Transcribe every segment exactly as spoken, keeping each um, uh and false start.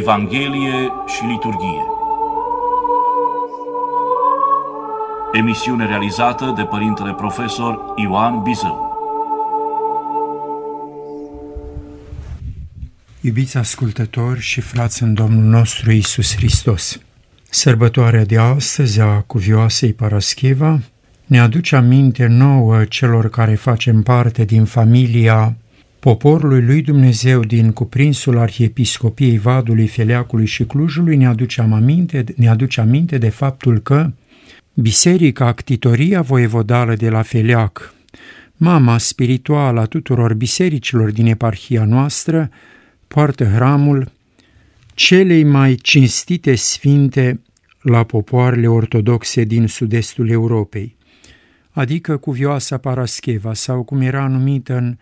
Evanghelie și liturghie. Emisiune realizată de Părintele Profesor Ioan Bizău. Iubiți ascultători și frați în Domnul nostru Iisus Hristos, sărbătoarea de astăzi a cuvioasei Parascheva ne aduce aminte nouă celor care facem parte din familia poporului lui Dumnezeu din cuprinsul Arhiepiscopiei Vadului, Feleacului și Clujului, ne aduce aminte, ne aduce aminte de faptul că Biserica Actitoria Voievodală de la Feleac, mama spirituală a tuturor bisericilor din eparhia noastră, poartă hramul celei mai cinstite sfinte la popoarele ortodoxe din sud-estul Europei, adică cuvioasa Parascheva, sau cum era numită în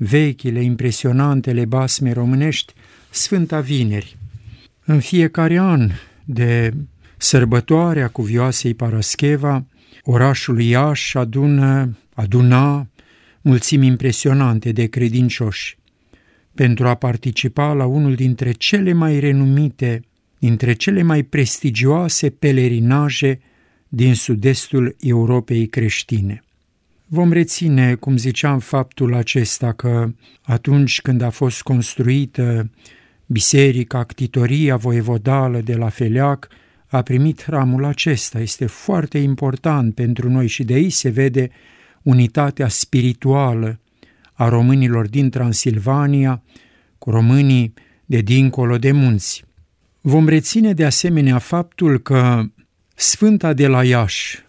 vechile, impresionantele basme românești, Sfânta Vineri. În fiecare an de sărbătoarea cuvioasei Parascheva, orașul Iași adună, aduna mulțimi impresionante de credincioși pentru a participa la unul dintre cele mai renumite, dintre cele mai prestigioase pelerinaje din sud-estul Europei creștine. Vom reține, cum ziceam, faptul acesta că atunci când a fost construită Biserica Actitoria Voievodală de la Feleac, a primit hramul acesta. Este foarte important pentru noi și de aici se vede unitatea spirituală a românilor din Transilvania cu românii de dincolo de munți. Vom reține de asemenea faptul că Sfânta de la Iași,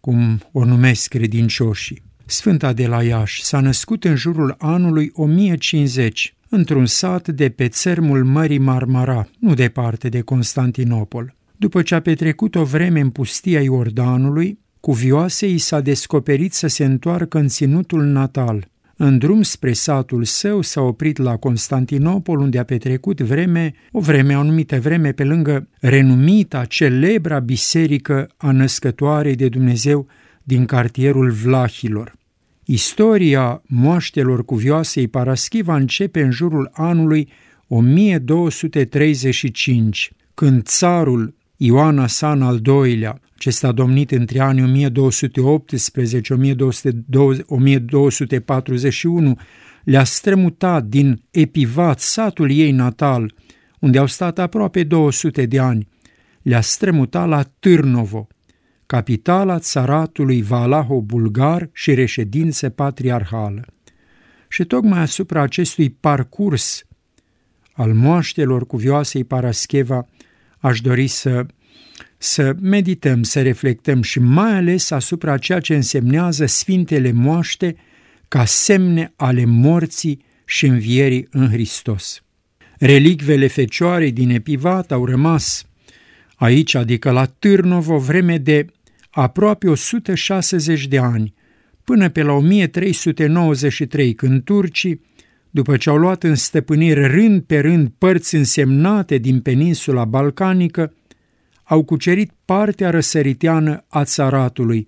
cum o numesc credincioșii, Sfânta de la Iași s-a născut în jurul anului o mie cincizeci, într-un sat de pe țărmul Mării Marmara, nu departe de Constantinopol. După ce a petrecut o vreme în pustia Iordanului, cuvioasei s-a descoperit să se întoarcă în ținutul natal. În drum spre satul său s-a oprit la Constantinopol, unde a petrecut vreme, o vreme, o anumită vreme, pe lângă renumita, celebra biserică a Născătoarei de Dumnezeu din cartierul Vlahilor. Istoria moaștelor cuvioasei Parascheva începe în jurul anului o mie două sute treizeci și cinci, când țarul Ioan Asan al doilea, acesta a domnit între anii o mie două sute optsprezece - o mie două sute patruzeci și unu, le-a strămutat din Epivat, satul ei natal, unde au stat aproape două sute de ani, le-a strămutat la Târnovo, capitala țaratului valaho-bulgar și reședință patriarhală. Și tocmai asupra acestui parcurs al moaștelor cuvioasei Parascheva aș dori să să medităm, să reflectăm și mai ales asupra ceea ce însemnează Sfintele Moaște ca semne ale morții și învierii în Hristos. Relicvele Fecioarei din Epivat au rămas aici, adică la Târnovo, o vreme de aproape o sută șaizeci de ani, până pe la o mie trei sute nouăzeci și trei, când turcii, după ce au luat în stăpânire rând pe rând părți însemnate din peninsula balcanică, au cucerit partea răsăriteană a țaratului,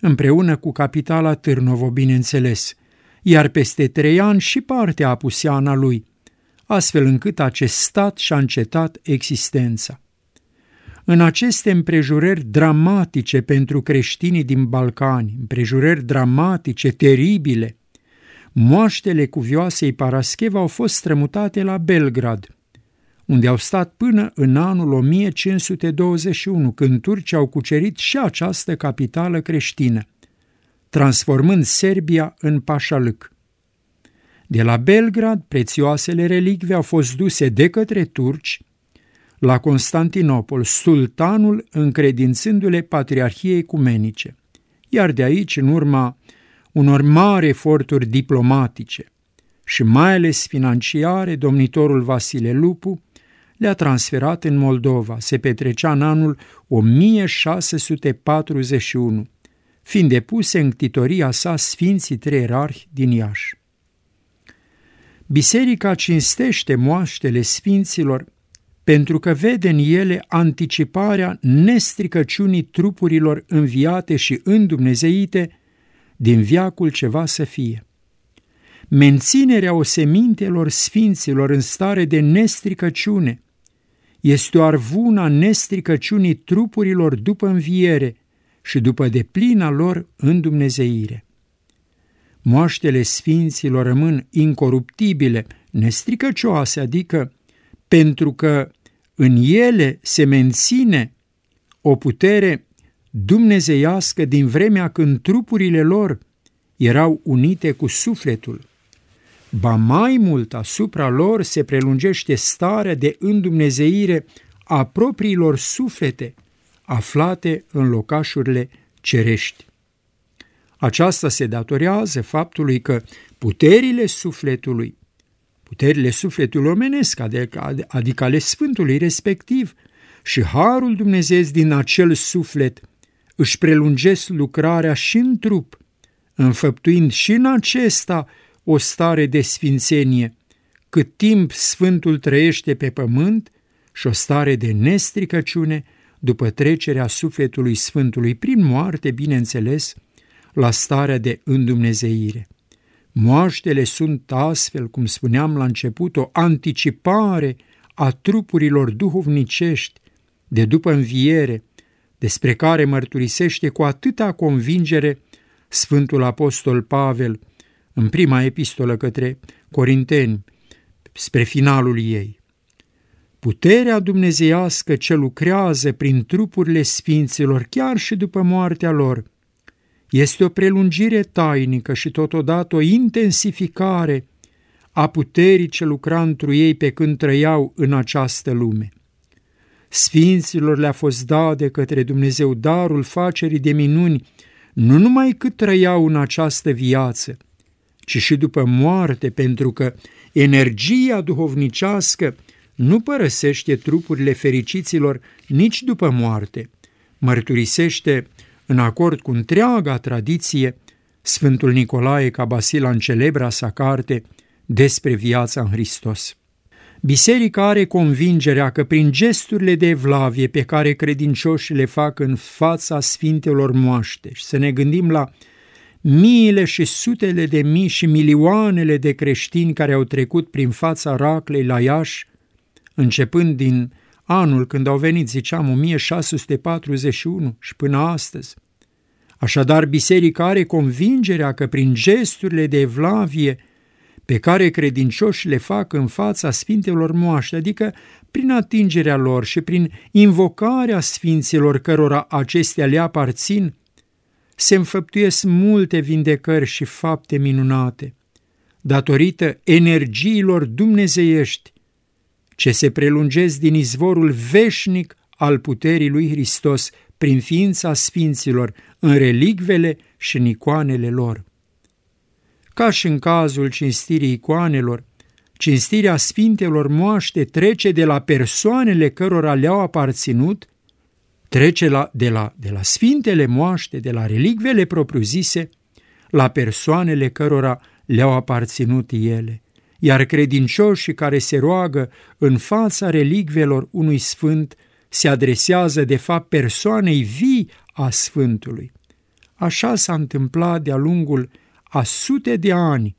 împreună cu capitala Târnovo, bineînțeles, iar peste trei ani și partea apuseana lui, astfel încât acest stat și-a încetat existența. În aceste împrejurări dramatice pentru creștinii din Balcani, împrejurări dramatice, teribile, moaștele cuvioasei Parascheva au fost strămutate la Belgrad, unde au stat până în anul o mie cinci sute douăzeci și unu, când turcii au cucerit și această capitală creștină, transformând Serbia în pașalâc. De la Belgrad, prețioasele relicve au fost duse de către turci la Constantinopol, sultanul încredințându-le Patriarhiei Ecumenice, iar de aici, în urma unor mari eforturi diplomatice și mai ales financiare, domnitorul Vasile Lupu le-a transferat în Moldova. Se petrecea în anul o mie șase sute patruzeci și unu, fiind depuse în ctitoria sa Sfinții Trei Ierarhi din Iași. Biserica cinstește moaștele sfinților pentru că vede în ele anticiparea nestricăciunii trupurilor înviate și îndumnezeite din veacul ce va să fie. Menținerea osemintelor sfinților în stare de nestricăciune este o arvună a nestricăciunii trupurilor după înviere și după deplina lor îndumnezeire. Moaștele sfinților rămân incoruptibile, nestricăcioase, adică pentru că în ele se menține o putere dumnezeiască din vremea când trupurile lor erau unite cu sufletul. Ba mai mult, asupra lor se prelungește starea de îndumnezeire a propriilor suflete aflate în locașurile cerești. Aceasta se datorează faptului că puterile sufletului, puterile sufletului omenesc, adică ale Sfântului respectiv, și harul dumnezeiesc din acel suflet își prelungesc lucrarea și în trup, înfăptuind și în acesta o stare de sfințenie, cât timp Sfântul trăiește pe pământ, și o stare de nestricăciune după trecerea sufletului Sfântului prin moarte, bineînțeles, la starea de îndumnezeire. Moaștele sunt astfel, cum spuneam la început, o anticipare a trupurilor duhovnicești de după înviere, despre care mărturisește cu atâta convingere Sfântul Apostol Pavel în prima epistolă către Corinteni, spre finalul ei. Puterea dumnezeiască ce lucrează prin trupurile sfinților chiar și după moartea lor este o prelungire tainică și totodată o intensificare a puterii ce lucra întru ei pe când trăiau în această lume. Sfinților le-a fost dat de către Dumnezeu darul facerii de minuni, nu numai cât trăiau în această viață, ci și după moarte, pentru că energia duhovnicească nu părăsește trupurile fericiților nici după moarte, mărturisește în acord cu întreaga tradiție Sfântul Nicolae Cabasila în celebra sa carte despre viața în Hristos. Biserica are convingerea că prin gesturile de evlavie pe care credincioșii le fac în fața sfintelor moaște, și să ne gândim la miile și sutele de mii și milioanele de creștini care au trecut prin fața Raclei la Iași, începând din anul când au venit, ziceam, o mie șase sute patruzeci și unu și până astăzi. Așadar, biserica are convingerea că prin gesturile de evlavie pe care credincioșii le fac în fața sfintelor moaște, adică prin atingerea lor și prin invocarea sfinților cărora acestea le aparțin, se înfăptuiesc multe vindecări și fapte minunate, datorită energiilor dumnezeiești ce se prelungesc din izvorul veșnic al puterii lui Hristos prin ființa sfinților, în relicvele și în icoanele lor. Ca și în cazul cinstirii icoanelor, cinstirea sfintelor moaște trece de la persoanele cărora le-au aparținut, trece la, de, la, de la sfintele moaște, de la relicvele propriu-zise, la persoanele cărora le-au aparținut ele. Iar credincioșii care se roagă în fața relicvelor unui sfânt se adresează de fapt persoanei vii a sfântului. Așa s-a întâmplat de-a lungul a sute de ani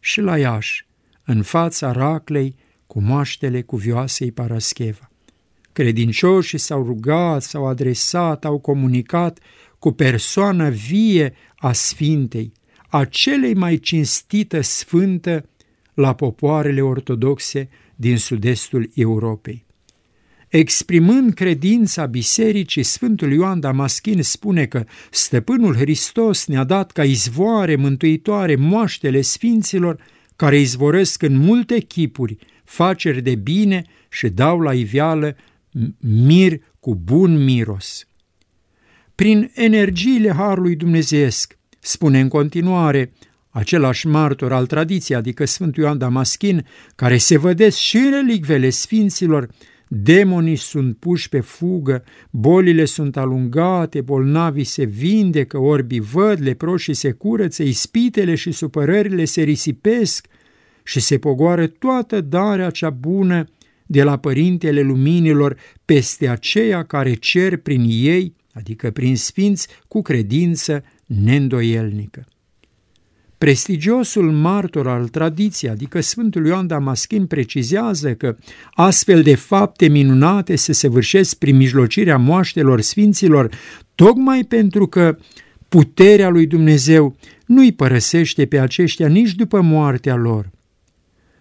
și la Iași, în fața Raclei cu moaștele cuvioasei Parascheva. Credincioșii s-au rugat, s-au adresat, au comunicat cu persoana vie a Sfintei, a celei mai cinstită sfântă la popoarele ortodoxe din sud-estul Europei. Exprimând credința bisericii, Sfântul Ioan Damaschin spune că Stăpânul Hristos ne-a dat ca izvoare mântuitoare moaștele sfinților care izvorăsc în multe chipuri, faceri de bine și dau la iveală mir cu bun miros. Prin energiile harului dumnezeiesc, spune în continuare același martor al tradiției, adică Sfântul Ioan Damaschin, care se vădesc și în relicvele sfinților, demonii sunt puși pe fugă, bolile sunt alungate, bolnavii se vindecă, orbii văd, leproșii se curăță, ispitele și supărările se risipesc și se pogoară toată darea cea bună de la Părintele Luminilor peste aceia care cer prin ei, adică prin sfinți, cu credință neîndoielnică. Prestigiosul martor al tradiției, adică Sfântul Ioan Damaschin, precizează că astfel de fapte minunate se săvârșesc prin mijlocirea moaștelor sfinților, tocmai pentru că puterea lui Dumnezeu nu-i părăsește pe aceștia nici după moartea lor.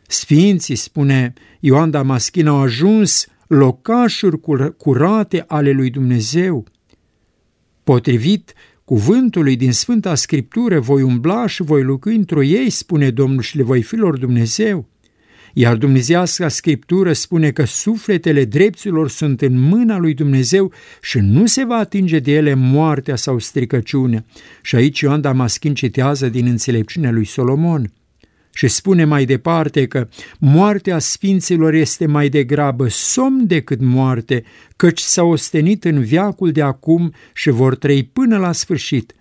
Sfinții, spune Ioan Damaschin, au ajuns locașuri curate ale lui Dumnezeu. Potrivit cuvântului din Sfânta Scriptură, voi umbla și voi lucri într-o ei, spune Domnul, și le voi fi lor Dumnezeu. Iar dumnezeiasca Scriptură spune că sufletele drepților sunt în mâna lui Dumnezeu și nu se va atinge de ele moartea sau stricăciunea. Și aici Ioan Damaschin citează din Înțelepciunea lui Solomon. Și spune mai departe că moartea sfinților este mai degrabă somn decât moarte, căci s-au ostenit în veacul de acum și vor trăi până la sfârșit.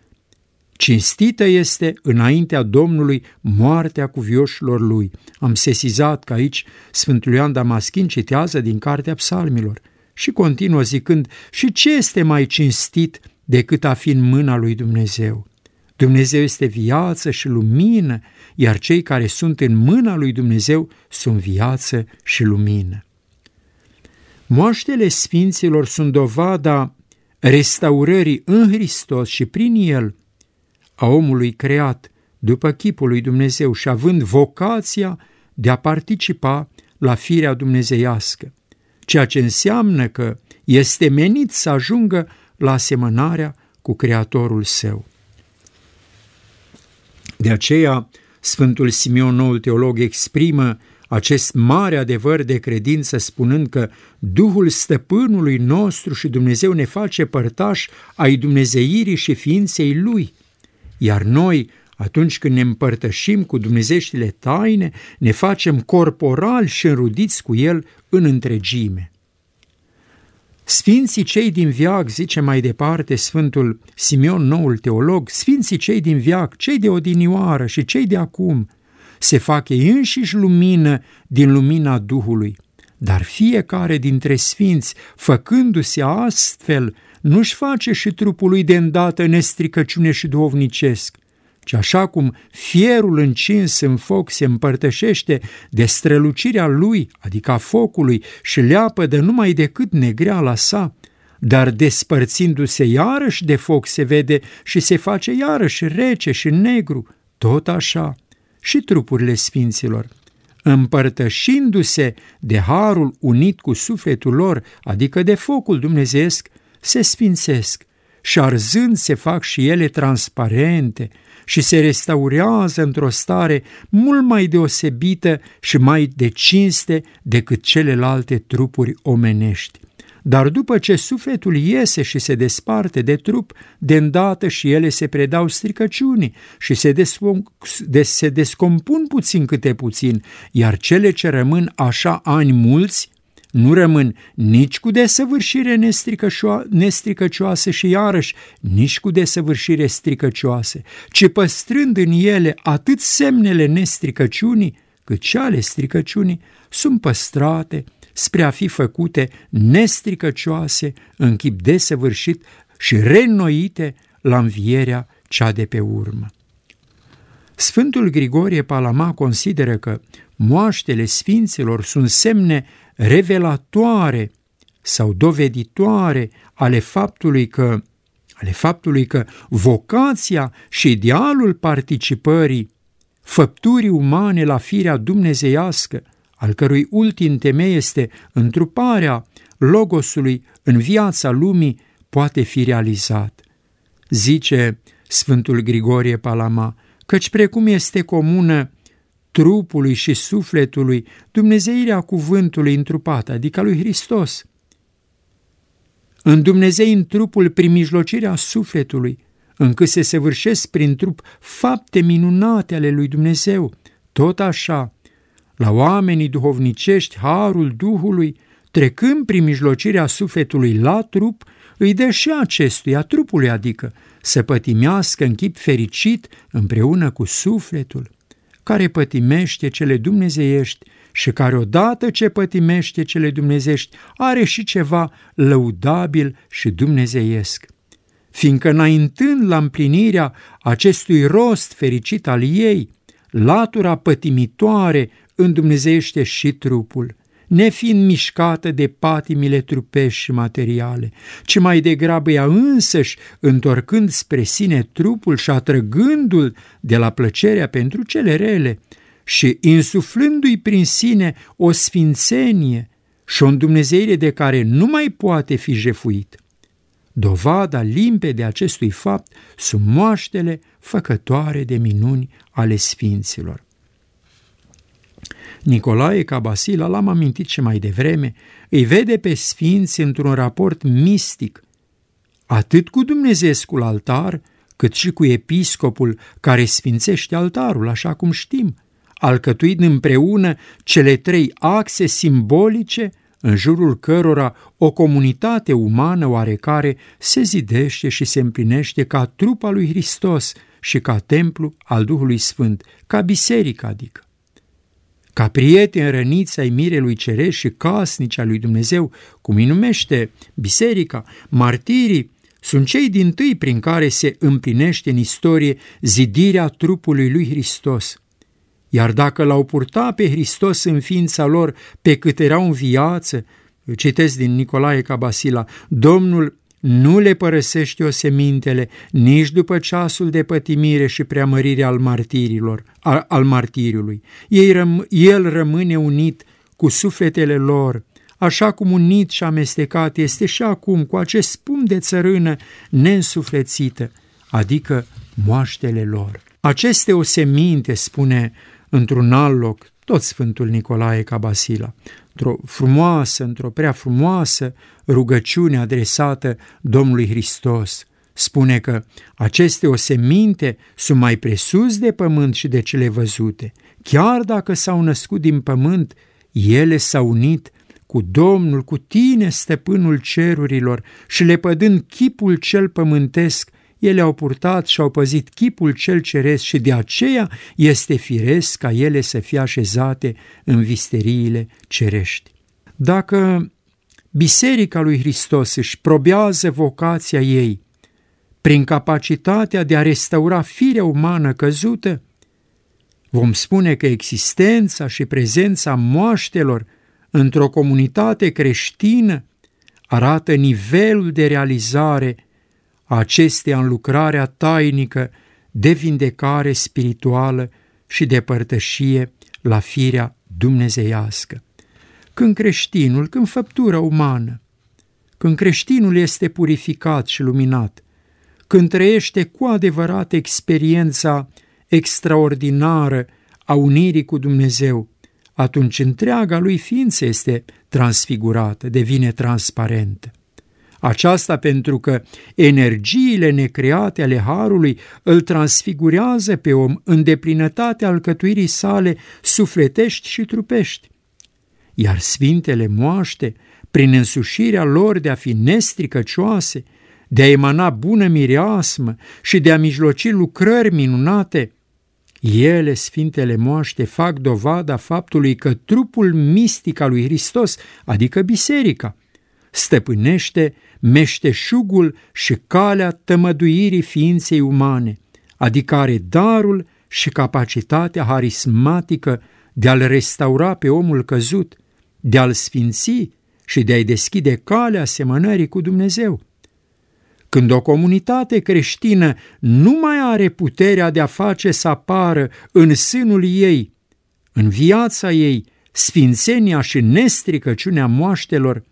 Cinstită este înaintea Domnului moartea cuvioșilor lui. Am sesizat că aici Sfântul Ioan Damaschin citează din Cartea Psalmilor și continuă zicând: și ce este mai cinstit decât a fi în mâna lui Dumnezeu? Dumnezeu este viață și lumină, iar cei care sunt în mâna lui Dumnezeu sunt viață și lumină. Moaștele sfinților sunt dovada restaurării în Hristos și prin El a omului creat după chipul lui Dumnezeu și având vocația de a participa la firea dumnezeiască, ceea ce înseamnă că este menit să ajungă la asemănarea cu Creatorul său. De aceea, Sfântul Simeon, noul teolog, exprimă acest mare adevăr de credință spunând că Duhul Stăpânului nostru și Dumnezeu ne face părtași ai dumnezeirii și ființei Lui, iar noi, atunci când ne împărtășim cu dumnezeștile taine, ne facem corporal și înrudiți cu El în întregime. Sfinții cei din veac, zice mai departe Sfântul Simeon, noul teolog, sfinții cei din veac, cei de odinioară și cei de acum, se fac ei înșiși lumină din lumina Duhului, dar fiecare dintre sfinți, făcându-se astfel, nu-și face și trupul lui de îndată nestricăciune și duhovnicesc, ci așa cum fierul încins în foc se împărtășește de strălucirea lui, adică a focului, și leapădă numai decât negreala sa, dar despărțindu-se iarăși de foc se vede și se face iarăși rece și negru, tot așa și trupurile sfinților, împărtășindu-se de harul unit cu sufletul lor, adică de focul dumnezeiesc, se sfințesc și arzând se fac și ele transparente și se restaurează într-o stare mult mai deosebită și mai de cinste decât celelalte trupuri omenești. Dar după ce sufletul iese și se desparte de trup, de îndată și ele se predau stricăciunii și se, des- se descompun puțin câte puțin, iar cele ce rămân așa ani mulți nu rămân nici cu desăvârșire nestricăcioasă și iarăși nici cu desăvârșire stricăcioase, ci păstrând în ele atât semnele nestricăciunii, cât și ale stricăciunii, sunt păstrate spre a fi făcute nestricăcioase în chip desăvârșit și reînnoite la învierea cea de pe urmă. Sfântul Grigorie Palama consideră că moaștele sfinților sunt semne revelatoare sau doveditoare ale faptului că, ale faptului că vocația și idealul participării făpturii umane la firea dumnezeiască, al cărui ultim temei este întruparea Logosului în viața lumii, poate fi realizat. Zice Sfântul Grigorie Palama, căci precum este comună trupului și sufletului dumnezeirea cuvântului întrupat, adică lui Hristos, în Dumnezei în trupul prin mijlocirea sufletului, încât se săvârșesc prin trup fapte minunate ale lui Dumnezeu, tot așa, la oamenii duhovnicești, harul Duhului, trecând prin mijlocirea sufletului la trup, îi dă și acestuia, trupului adică, să pătimească în chip fericit împreună cu sufletul, care pătimește cele dumnezeiești și care odată ce pătimește cele dumnezeiești are și ceva lăudabil și dumnezeiesc. fiindcă înaintând la împlinirea acestui rost fericit al ei, latura pătimitoare îndumnezește și trupul, nefiind mișcată de patimile trupești și materiale, ci mai degrabă ea însăși, întorcând spre sine trupul și atrăgându-l de la plăcerea pentru cele rele și insuflându-i prin sine o sfințenie și o îndumnezeire de care nu mai poate fi jefuit. Dovada limpede acestui fapt sunt moaștele făcătoare de minuni ale sfinților. Nicolae Cabasila, l-am amintit și mai devreme, îi vede pe sfinți într-un raport mistic, atât cu dumnezeescul altar, cât și cu episcopul care sfințește altarul, așa cum știm, alcătuit împreună cele trei axe simbolice în jurul cărora o comunitate umană oarecare se zidește și se împlinește ca trupa lui Hristos și ca templu al Duhului Sfânt, ca biserică adică. Ca prieteni răniți ai mirelui cerești și casnici al lui Dumnezeu, cum îi numește biserica, martirii sunt cei dintâi prin care se împlinește în istorie zidirea trupului lui Hristos. Iar dacă l-au purtat pe Hristos în ființa lor pe cât erau în viață, citesc din Nicolae Cabasila, Domnul nu le părăsește osemintele nici după ceasul de pătimire și preamărire al martirilor, al, al martiriului. Ei răm, el rămâne unit cu sufletele lor, așa cum unit și amestecat este și acum cu acest pumn de țărână neînsuflețită, adică moaștele lor. Aceste oseminte, spune într-un alt loc tot Sfântul Nicolae Cabasila, într-o frumoasă, într-o prea frumoasă rugăciune adresată Domnului Hristos. Spune că aceste oseminte sunt mai presus de pământ și de cele văzute. Chiar dacă s-au născut din pământ, ele s-au unit cu Domnul, cu tine, stăpânul cerurilor, și lepădând chipul cel pământesc, ele au purtat și au păzit chipul cel ceresc și de aceea este firesc ca ele să fie așezate în visteriile cerești. Dacă Biserica lui Hristos își probează vocația ei prin capacitatea de a restaura firea umană căzută, vom spune că existența și prezența moaștelor într-o comunitate creștină arată nivelul de realizare acestea în lucrarea tainică de vindecare spirituală și de părtășie la firea dumnezeiască. Când creștinul, când făptura umană, când creștinul este purificat și luminat, când trăiește cu adevărat experiența extraordinară a unirii cu Dumnezeu, atunci întreaga lui ființă este transfigurată, devine transparentă. Aceasta pentru că energiile necreate ale Harului îl transfigurează pe om în deplinătatea alcătuirii sale sufletești și trupești. Iar sfintele moaște, prin însușirea lor de a fi nestricăcioase, de a emana bună mireasmă și de a mijloci lucrări minunate, ele, sfintele moaște, fac dovada faptului că trupul mistic al lui Hristos, adică biserica, stăpânește meșteșugul și calea tămăduirii ființei umane, adică are darul și capacitatea harismatică de a-l restaura pe omul căzut, de a-l sfinți și de a-i deschide calea asemănării cu Dumnezeu. Când o comunitate creștină nu mai are puterea de a face să apară în sânul ei, în viața ei, sfințenia și nestricăciunea moaștelor,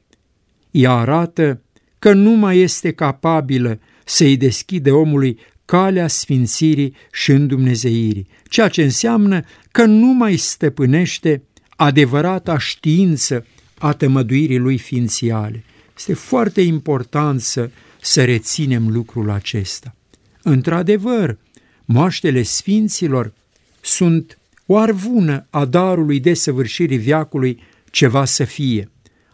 ea arată că nu mai este capabilă să-i deschide omului calea sfințirii și îndumnezeirii, ceea ce înseamnă că nu mai stăpânește adevărata știință a tămăduirii lui ființiale. Este foarte important să, să reținem lucrul acesta. Într-adevăr, moaștele sfinților sunt o arvună a darului desăvârșirii veacului ceva să fie.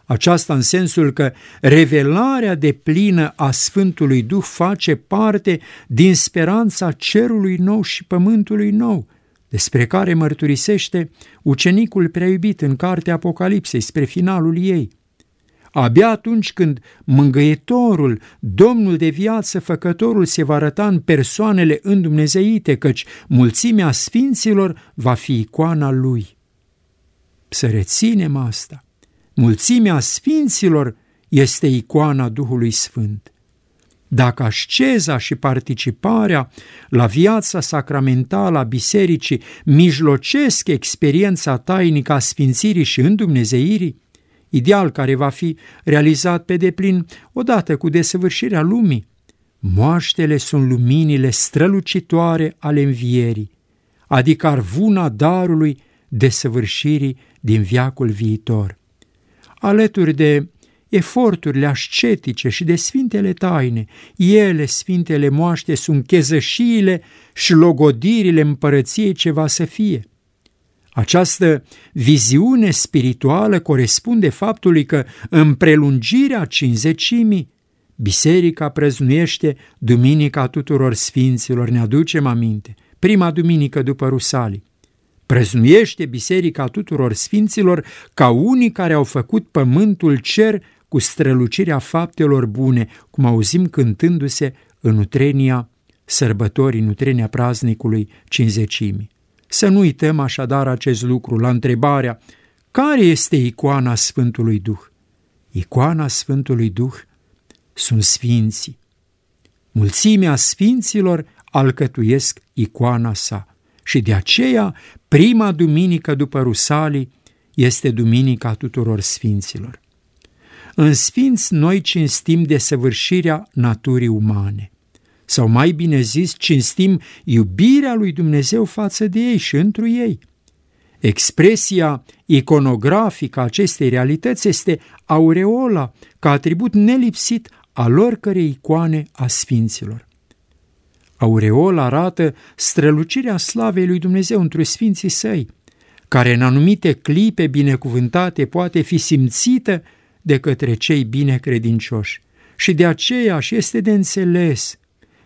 Aceasta în sensul că revelarea deplină a Sfântului Duh face parte din speranța cerului nou și pământului nou, despre care mărturisește ucenicul preiubit în cartea Apocalipsei spre finalul ei. Abia atunci când mângâietorul, Domnul de viață, făcătorul, se va arăta în persoanele îndumnezeite, căci mulțimea sfinților va fi icoana lui. Să reținem asta. Mulțimea sfinților este icoana Duhului Sfânt. Dacă asceza și participarea la viața sacramentală a bisericii mijlocesc experiența tainică a sfințirii și îndumnezeirii, ideal care va fi realizat pe deplin odată cu desăvârșirea lumii, moaștele sunt luminile strălucitoare ale învierii, adică arvuna darului desăvârșirii din veacul viitor. Alături de eforturile ascetice și de sfintele taine, ele, sfintele moaște, sunt chezășiile și logodirile împărăției ce va să fie. Această viziune spirituală corespunde faptului că în prelungirea cinzecimii, biserica prăznuiește Duminica tuturor sfinților, ne aducem aminte, prima duminică după Rusalii. Prăznuiește biserica tuturor sfinților ca unii care au făcut pământul cer cu strălucirea faptelor bune, cum auzim cântându-se în utrenia sărbătorii, în utrenia praznicului cinzecimii. Să nu uităm așadar acest lucru la întrebarea: care este icoana Sfântului Duh? Icoana Sfântului Duh sunt sfinții. Mulțimea sfinților alcătuiesc icoana sa. Și de aceea, prima duminică după Rusalii este duminica tuturor sfinților. În sfinți noi cinstim desăvârșirea naturii umane, sau mai bine zis, cinstim iubirea lui Dumnezeu față de ei și întru ei. Expresia iconografică a acestei realități este aureola, ca atribut nelipsit al oricărei icoane a sfinților. Aureola arată strălucirea slavei lui Dumnezeu întru sfinții săi, care în anumite clipe binecuvântate poate fi simțită de către cei binecredincioși. Și de aceea, și este de înțeles,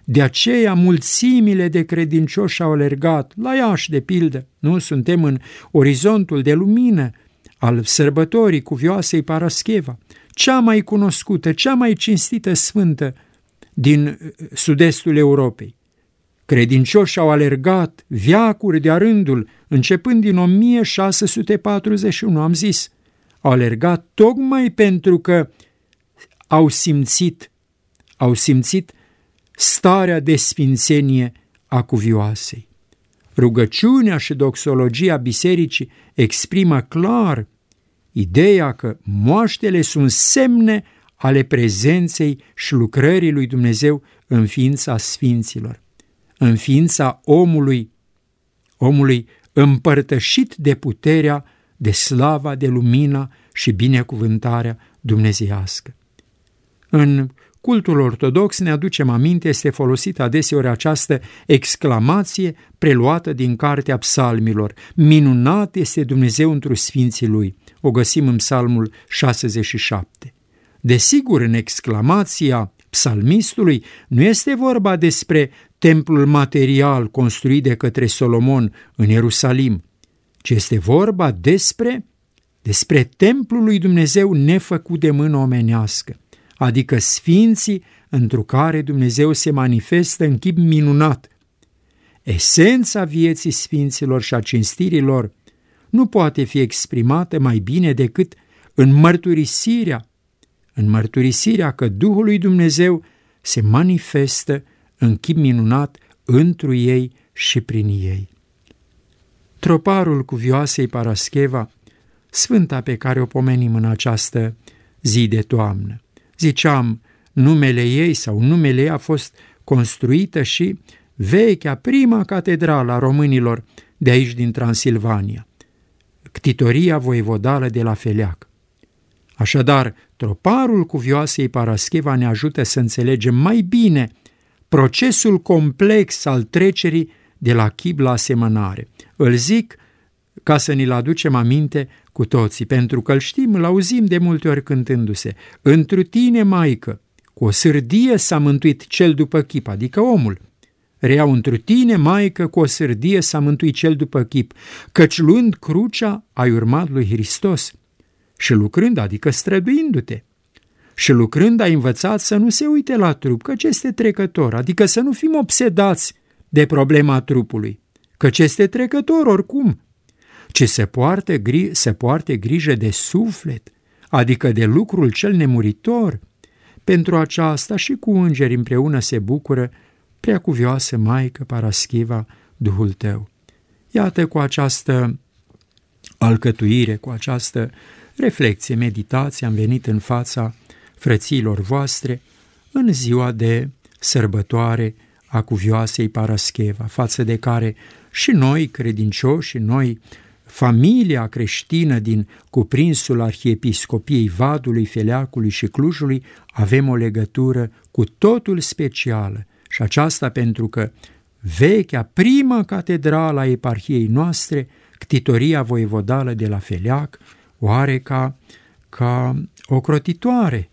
de aceea mulțimile de credincioși au alergat la Iași, de pildă. Nu suntem în orizontul de lumină al sărbătorii cuvioasei Parascheva, cea mai cunoscută, cea mai cinstită sfântă din sud-estul Europei. Credincioși au alergat veacuri de-a rândul, începând din o mie șase sute patruzeci și unu, am zis, au alergat tocmai pentru că au simțit, au simțit starea de sfințenie a cuvioasei. Rugăciunea și doxologia bisericii exprimă clar ideea că moaștele sunt semne ale prezenței și lucrării lui Dumnezeu în ființa sfinților, în ființa omului, omului împărtășit de puterea, de slava, de lumina și binecuvântarea dumnezeiască. În cultul ortodox, ne aducem aminte, este folosită adeseori această exclamație preluată din Cartea Psalmilor: minunat este Dumnezeu întru sfinții lui. O găsim în Psalmul șaizeci și șapte. Desigur, în exclamația psalmistului nu este vorba despre templul material construit de către Solomon în Ierusalim, ci este vorba despre, despre templul lui Dumnezeu nefăcut de mână omenească, adică sfinții întru care Dumnezeu se manifestă în chip minunat. Esența vieții sfinților și a cinstirilor nu poate fi exprimată mai bine decât în mărturisirea în mărturisirea că Duhul lui Dumnezeu se manifestă în chip minunat întru ei și prin ei. Troparul cuvioasei Parascheva, sfânta pe care o pomenim în această zi de toamnă. Ziceam, numele ei sau numele ei a fost construită și vechea, prima catedrală a românilor de aici din Transilvania, ctitoria voievodală de la Feleac. Așadar, troparul cuvioasei Parascheva ne ajută să înțelegem mai bine procesul complex al trecerii de la chip la asemănare. Îl zic ca să ne-l aducem aminte cu toții, pentru că îl știm, îl auzim de multe ori cântându-se. Întru tine, Maică, cu o sârdie s-a mântuit cel după chip, adică omul. Reiau, întru tine, Maică, cu o sârdie s-a mântuit cel după chip, căci luând crucea ai urmat lui Hristos. Și lucrând, adică străduindu-te, și lucrând ai învățat să nu se uite la trup, căci este trecător, adică să nu fim obsedați de problema trupului, căci este trecător oricum, ci să poarte, gri- să poarte grijă de suflet, adică de lucrul cel nemuritor. Pentru aceasta și cu îngeri împreună se bucură preacuvioasă Maică Paraschiva, Duhul tău. Iată, cu această alcătuire, cu această reflecție, meditație, am venit în fața frăților voastre în ziua de sărbătoare a cuvioasei Parascheva, față de care și noi credincioși, și noi familia creștină din cuprinsul Arhiepiscopiei Vadului, Feleacului și Clujului avem o legătură cu totul specială, și aceasta pentru că vechea, prima catedrală a eparhiei noastre, ctitoria voievodală de la Feleac, o are ca, ca ocrotitoare.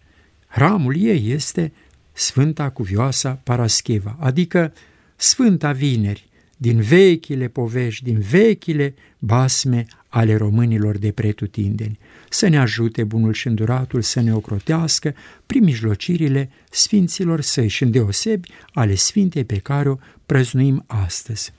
Hramul ei este Sfânta Cuvioasa Parascheva, adică Sfânta Vineri, din vechile povești, din vechile basme ale românilor de pretutindeni. Să ne ajute bunul și înduratul să ne ocrotească prin mijlocirile sfinților săi și îndeosebi ale sfintei pe care o prăznuim astăzi.